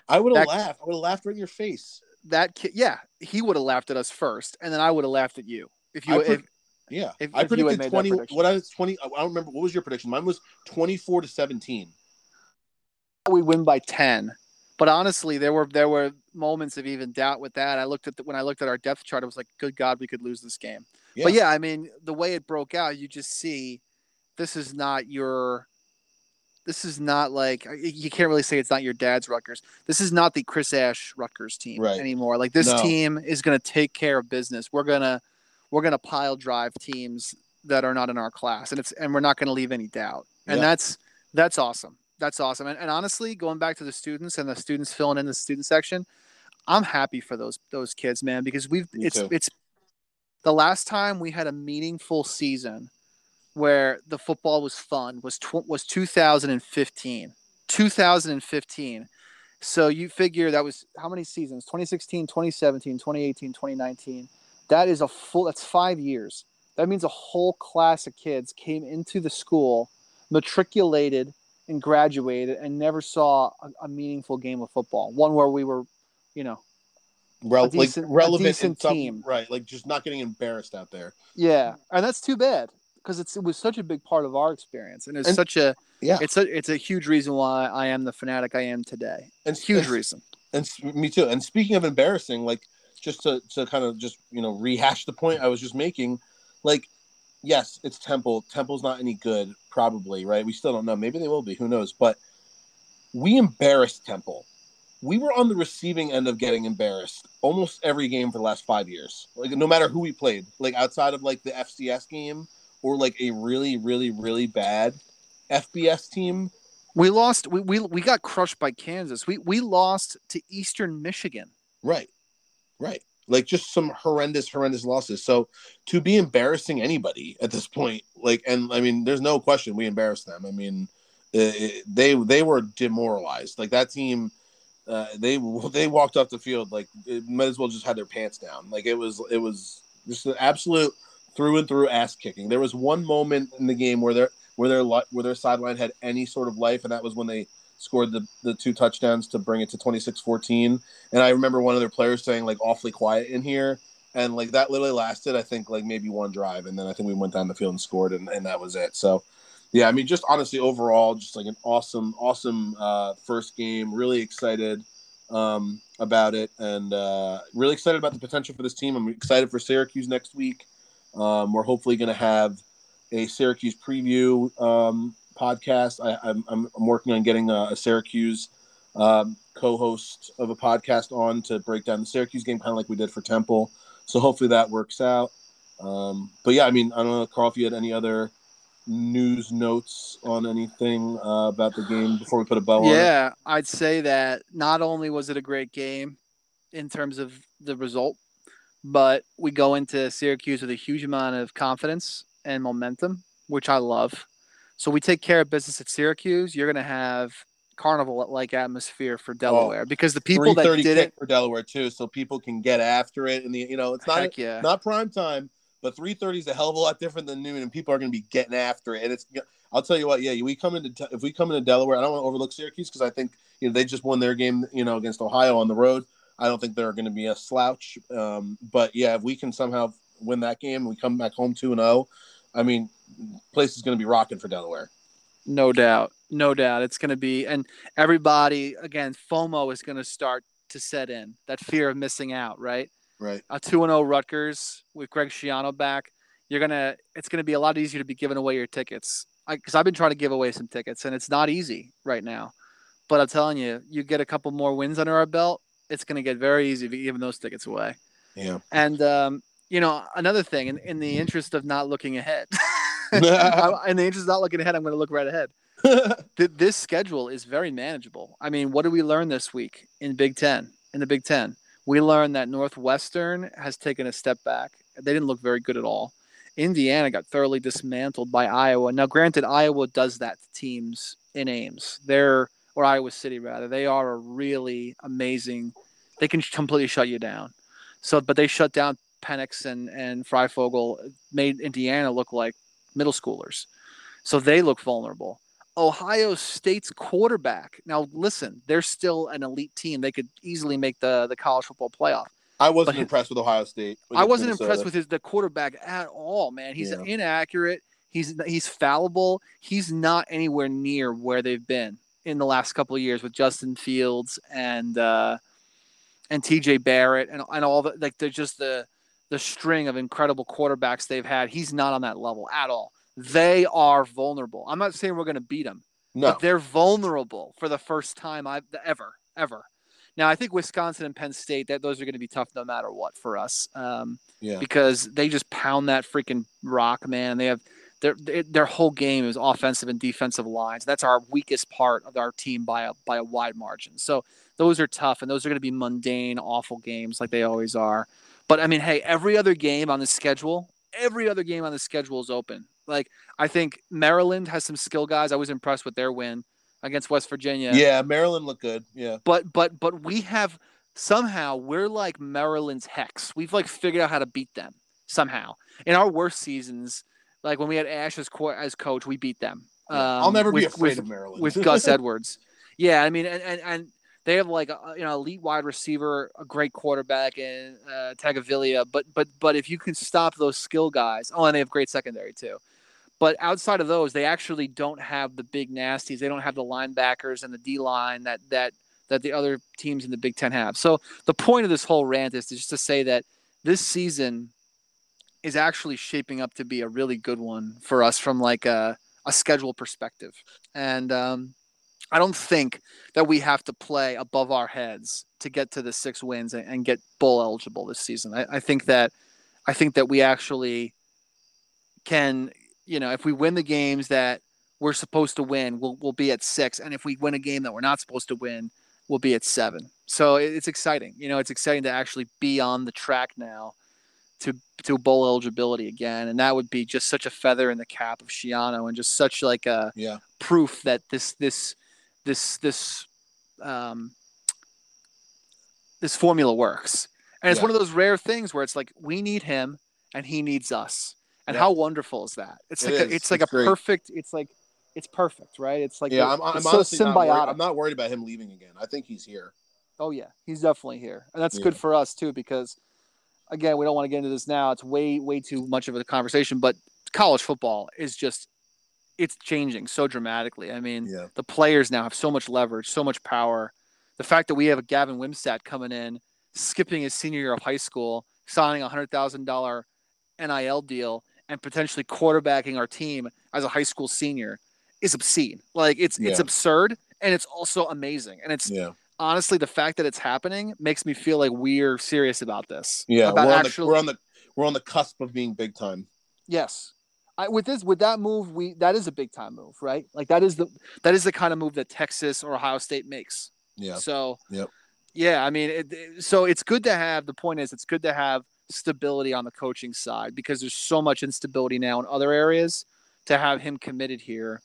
I would have laughed. I would have laughed right in your face. That kid, yeah, he would have laughed at us first, and then I would have laughed at you if you. I if, yeah, if, I if predicted you twenty. What I was twenty. I don't remember what was your prediction. Mine was twenty-four to seventeen. We win by ten, but honestly, there were there were moments of even doubt with that. I looked at the, when I looked at our depth chart, I was like, "Good God, we could lose this game." Yeah. But yeah, I mean, the way it broke out, you just see this is not your, this is not like you can't really say it's not your dad's Rutgers. This is not the Chris Ash Rutgers team right. anymore. Like this no. team is going to take care of business. We're gonna we're gonna pile drive teams that are not in our class, and it's and we're not going to leave any doubt. And yeah. that's that's awesome. That's awesome. And, and honestly, going back to the students and the students filling in the student section, I'm happy for those those kids, man, because we've Me it's too. it's the last time we had a meaningful season where the football was fun was tw- was two thousand fifteen. two thousand fifteen. So you figure that was how many seasons? twenty sixteen, twenty seventeen, twenty eighteen, twenty nineteen. That is a full that's five years. That means a whole class of kids came into the school, matriculated and graduated and never saw a, a meaningful game of football. One where we were, you know, Rel- decent, like relevant decent team. Right. Like just not getting embarrassed out there. Yeah. And that's too bad because it's, it was such a big part of our experience. And it's such a, yeah, it's a, it's a huge reason why I am the fanatic I am today. And huge and, reason. And me too. And speaking of embarrassing, like just to, to kind of just, you know, rehash the point I was just making, like, yes, it's Temple. Temple's not any good, probably, right? We still don't know. Maybe they will be. Who knows? But we embarrassed Temple. We were on the receiving end of getting embarrassed almost every game for the last five years. Like, no matter who we played. Like, outside of, like, the F C S game or, like, a really, really, really bad F B S team. We lost. We we, we got crushed by Kansas. We, we lost to Eastern Michigan. Right. Right. Like, just some horrendous, horrendous losses. So, to be embarrassing anybody at this point, like, and, I mean, there's no question we embarrassed them. I mean, it, they they were demoralized. Like, that team, uh, they they walked off the field, like, it might as well just had their pants down. Like, it was it was just an absolute through-and-through ass-kicking. There was one moment in the game where their where their, where their sideline had any sort of life, and that was when they scored the, the two touchdowns to bring it to twenty-six fourteen. And I remember one of their players saying, like, awfully quiet in here. And, like, that literally lasted, I think, like, maybe one drive. And then I think we went down the field and scored, and, and that was it. So, yeah, I mean, just honestly, overall, just, like, an awesome, awesome uh, first game. Really excited um, about it. And uh, really excited about the potential for this team. I'm excited for Syracuse next week. Um, we're hopefully going to have a Syracuse preview um podcast. I, I'm, I'm working on getting a, a Syracuse um, co-host of a podcast on to break down the Syracuse game, kind of like we did for Temple. So hopefully that works out. Um, but yeah, I mean, I don't know, Carl, if you had any other news notes on anything uh, about the game before we put a bow yeah, on it? Yeah, I'd say that not only was it a great game in terms of the result, but we go into Syracuse with a huge amount of confidence and momentum, which I love. So we take care of business at Syracuse. You're going to have carnival-like atmosphere for Delaware well, because the people that did it for Delaware too, so people can get after it. And the you know, it's not a, yeah. not prime time, but three thirty is a hell of a lot different than noon, and people are going to be getting after it. And it's, I'll tell you what, yeah, we come into if we come into Delaware, I don't want to overlook Syracuse because I think you know they just won their game, you know, against Ohio on the road. I don't think they're going to be a slouch, um, but yeah, if we can somehow win that game and we come back home two and zero, I mean, place is going to be rocking for Delaware. No doubt. No doubt. It's going to be – and everybody, again, FOMO is going to start to set in, that fear of missing out, right? Right. A two and oh Rutgers with Greg Schiano back, you're going to – it's going to be a lot easier to be giving away your tickets because I've been trying to give away some tickets, and it's not easy right now. But I'm telling you, you get a couple more wins under our belt, it's going to get very easy to give those tickets away. Yeah. And, um, you know, another thing, in, in the interest of not looking ahead – in the interest of not looking ahead, I'm going to look right ahead. This schedule is very manageable. I mean, what did we learn this week in Big Ten? In the Big Ten, we learned that Northwestern has taken a step back. They didn't look very good at all. Indiana got thoroughly dismantled by Iowa. Now, granted, Iowa does that to teams in Ames. They're or Iowa City rather. They are a really amazing. They can completely shut you down. So, but they shut down Penix and and Freifogel, made Indiana look like middle schoolers. So they look vulnerable. Ohio State's quarterback. Now, listen, they're still an elite team. They could easily make the, the college football playoff. I wasn't his, impressed with Ohio State. I wasn't Minnesota. impressed with his the quarterback at all, man. He's yeah. inaccurate. He's he's fallible. He's not anywhere near where they've been in the last couple of years with Justin Fields and uh, and T J Barrett and, and all the like. They're just the the string of incredible quarterbacks they've had. He's not on that level at all. They are vulnerable. I'm not saying we're going to beat them. No. But they're vulnerable for the first time I've ever, ever. Now, I think Wisconsin and Penn State, that those are going to be tough no matter what for us. Um, yeah. Because they just pound that freaking rock, man. They have their their whole game is offensive and defensive lines. That's our weakest part of our team by a, by a wide margin. So those are tough, and those are going to be mundane, awful games like they always are. But, I mean, hey, every other game on the schedule, every other game on the schedule is open. Like, I think Maryland has some skill guys. I was impressed with their win against West Virginia. Yeah, Maryland looked good. Yeah. But but but we have somehow we're like Maryland's hex. We've like figured out how to beat them somehow. In our worst seasons, like when we had Ash as, co- as coach, we beat them. Um, I'll never with, be afraid with, of Maryland with Gus Edwards. Yeah, I mean, and and, and they have like a, you know elite wide receiver, a great quarterback, and uh, Tagovailoa. But but but if you can stop those skill guys, oh, and they have great secondary too. But outside of those, they actually don't have the big nasties. They don't have the linebackers and the D line that that that the other teams in the Big Ten have. So the point of this whole rant is to just to say that this season is actually shaping up to be a really good one for us from like a, a schedule perspective. And um, I don't think that we have to play above our heads to get to the six wins and, and get bowl eligible this season. I, I think that I think that we actually can. You know, if we win the games that we're supposed to win, we'll we'll be at six. And if we win a game that we're not supposed to win, we'll be at seven. So it, it's exciting. You know, it's exciting to actually be on the track now to to bowl eligibility again. And that would be just such a feather in the cap of Schiano and just such like a yeah. proof that this this this this um this formula works. And it's yeah. one of those rare things where it's like we need him and he needs us. And yeah. how wonderful is that? It's like it a, it's, it's like great. a perfect. It's like it's perfect, right? It's like yeah. A, I'm, I'm it's honestly so symbiotic. Not worried. I'm not worried about him leaving again. I think he's here. Oh yeah, he's definitely here, and that's yeah. good for us too because, again, we don't want to get into this now. It's way way too much of a conversation. But college football is just it's changing so dramatically. I mean, yeah. the players now have so much leverage, so much power. The fact that we have a Gavin Wimsatt coming in, skipping his senior year of high school, signing a hundred thousand dollar N I L deal. And potentially quarterbacking our team as a high school senior is obscene. Like it's yeah. it's absurd and it's also amazing. And it's yeah. honestly the fact that it's happening makes me feel like we're serious about this. Yeah, about we're, on actually... the, we're on the we're on the cusp of being big time. Yes, I, with this, with that move, we that is a big time move, right? Like that is the that is the kind of move that Texas or Ohio State makes. Yeah. So yep. yeah, I mean, it, it, so it's good to have. The point is, it's good to have stability on the coaching side because there's so much instability now in other areas. To have him committed here,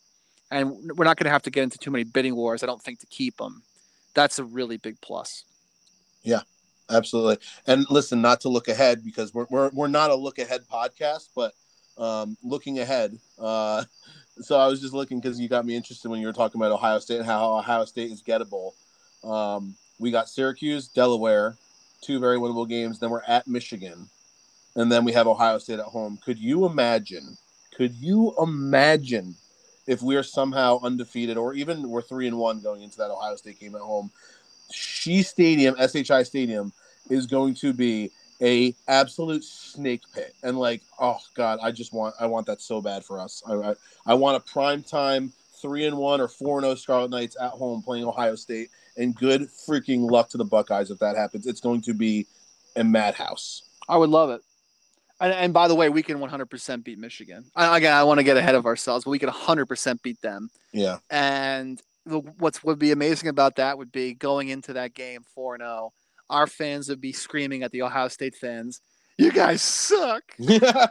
and we're not going to have to get into too many bidding wars, I don't think, to keep him. That's a really big plus. Yeah. Absolutely. And listen, not to look ahead because we're we're we're not a look ahead podcast, but um, looking ahead. Uh, so I was just looking because you got me interested when you were talking about Ohio State and how Ohio State is gettable. Um, we got Syracuse, Delaware, two very winnable games. Then we're at Michigan, and then we have Ohio State at home. Could you imagine? Could you imagine if we are somehow undefeated or even we're three and one going into that Ohio State game at home? Shea Stadium, S H I Stadium, is going to be a absolute snake pit, and like, oh god, I just want, I want that so bad for us. I, I, I want a prime time three and one or four and zero Scarlet Knights at home playing Ohio State, and good freaking luck to the Buckeyes if that happens. It's going to be a madhouse. I would love it. And, and by the way, we can one hundred percent beat Michigan. I, again, I want to get ahead of ourselves, but we can one hundred percent beat them. Yeah, and. What's would be amazing about that would be going into that game four and oh, our fans would be screaming at the Ohio State fans, "You guys suck!" Yeah.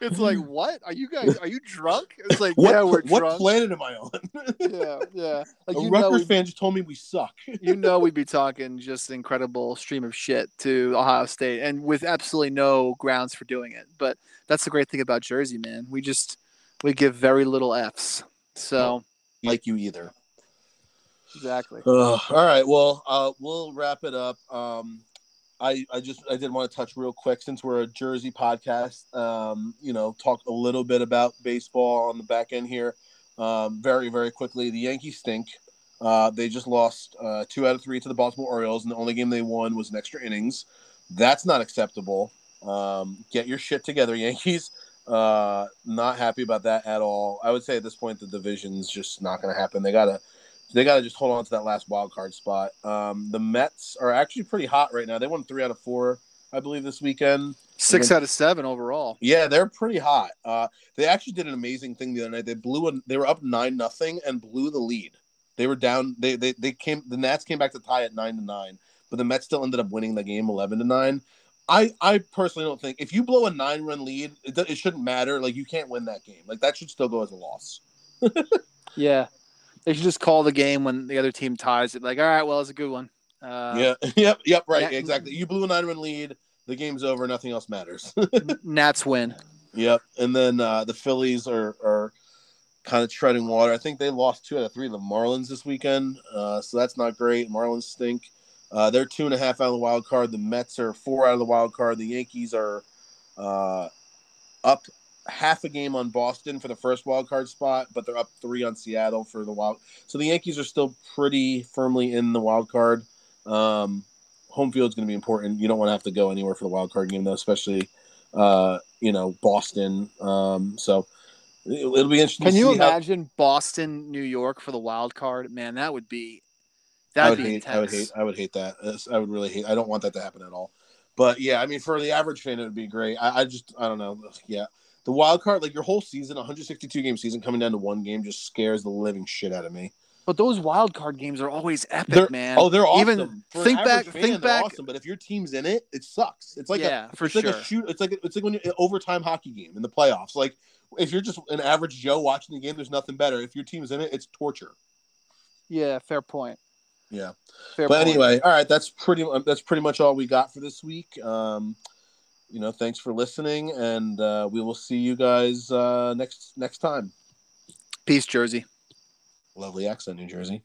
It's like, what are you guys? Are you drunk? It's like, what, yeah, we're what drunk. What planet am I on? yeah, yeah. Like, a Rutgers fan just told me we suck. You know, we'd be talking just incredible stream of shit to Ohio State, and with absolutely no grounds for doing it. But that's the great thing about Jersey, man. We just we give very little F's. So like you either. Exactly. Uh, all right. Well, uh, we'll wrap it up. Um, I, I just I did want to touch real quick since we're a Jersey podcast. Um, you know, talk a little bit about baseball on the back end here. Um, very very quickly, the Yankees stink. Uh, they just lost uh, two out of three to the Baltimore Orioles, and the only game they won was an extra innings. That's not acceptable. Um, get your shit together, Yankees. Uh, not happy about that at all. I would say at this point the division's just not going to happen. They gotta. They got to just hold on to that last wild card spot. Um, the Mets are actually pretty hot right now. They won three out of four, I believe, this weekend. Six then, out of seven overall. Yeah, they're pretty hot. Uh, they actually did an amazing thing the other night. They blew. A, they were up nine nothing and blew the lead. They were down. They they they came. The Nats came back to tie at nine to nine, but the Mets still ended up winning the game eleven to nine. I I personally don't think if you blow a nine run lead, it, it shouldn't matter. Like you can't win that game. Like that should still go as a loss. Yeah. They should just call the game when the other team ties it. Like, all right, well, it's a good one. Uh, yeah, yep, yep, right, yeah. Exactly. You blew a nine-run lead. The game's over. Nothing else matters. Nats win. Yep, and then uh, the Phillies are are kind of treading water. I think they lost two out of three to the Marlins this weekend, uh, so that's not great. Marlins stink. Uh, they're two and a half out of the wild card. The Mets are four out of the wild card. The Yankees are uh, up half a game on Boston for the first wild card spot, but they're up three on Seattle for the wild. So the Yankees are still pretty firmly in the wild card. Um, home field's going to be important. You don't want to have to go anywhere for the wild card game though, especially, uh, you know, Boston. Um, so it, it'll be interesting. Can to you see imagine how... Boston, New York for the wild card, man? That would be, that would be hate, intense. I would hate, I would hate that. I would really hate, I don't want that to happen at all, but yeah, I mean, for the average fan, it would be great. I, I just, I don't know. Yeah. The wild card, like your whole season, one hundred sixty-two game season coming down to one game just scares the living shit out of me. But those wild card games are always epic, they're, man. Oh, they're awesome. Even for think back, fan, think back. Awesome, but if your team's in it, it sucks. It's like yeah, a, for it's sure. Like a shoot. It's like a, it's like when you're an overtime hockey game in the playoffs. Like if you're just an average Joe watching the game, there's nothing better. If your team's in it, it's torture. Yeah, fair point. Yeah, fair but point. Anyway, all right. That's pretty. That's pretty much all we got for this week. Um, You know, thanks for listening, and uh, we will see you guys uh, next next time. Peace, Jersey. Lovely accent, New Jersey.